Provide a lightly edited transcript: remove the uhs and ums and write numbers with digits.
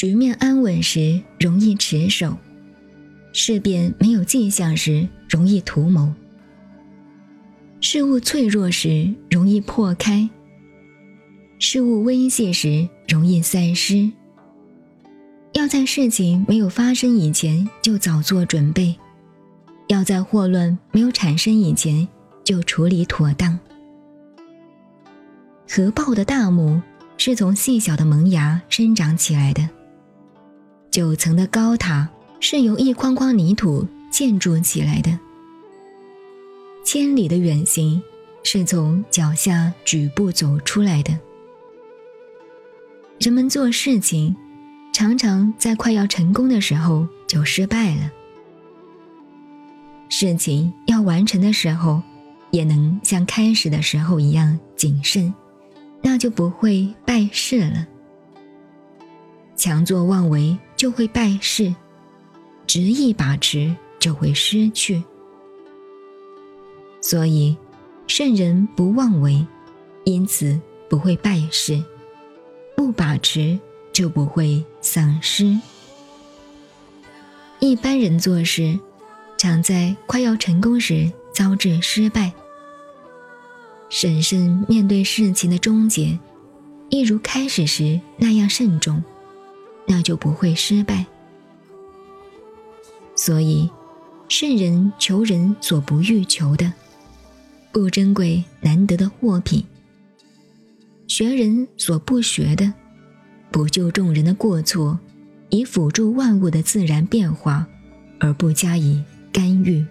局面安稳时容易持守，事变没有迹象时容易图谋，事物脆弱时容易破开，事物危险时容易散失。要在事情没有发生以前就早做准备，要在祸乱没有产生以前就处理妥当。核爆的大木是从细小的萌芽生长起来的，9层的高塔是由一筐筐泥土建筑起来的，千里的远行是从脚下举步走出来的。人们做事情常常在快要成功的时候就失败了，事情要完成的时候也能像开始的时候一样谨慎，那就不会败事了。强作妄为就会败事，执意把持就会失去。所以圣人不妄为，因此不会败事，不把持就不会丧失。一般人做事常在快要成功时遭致失败，审慎面对事情的终结，一如开始时那样慎重，那就不会失败。所以圣人求人所不欲求的，不珍贵难得的货品；学人所不学的，不救众人的过错，以辅助万物的自然变化而不加以干预。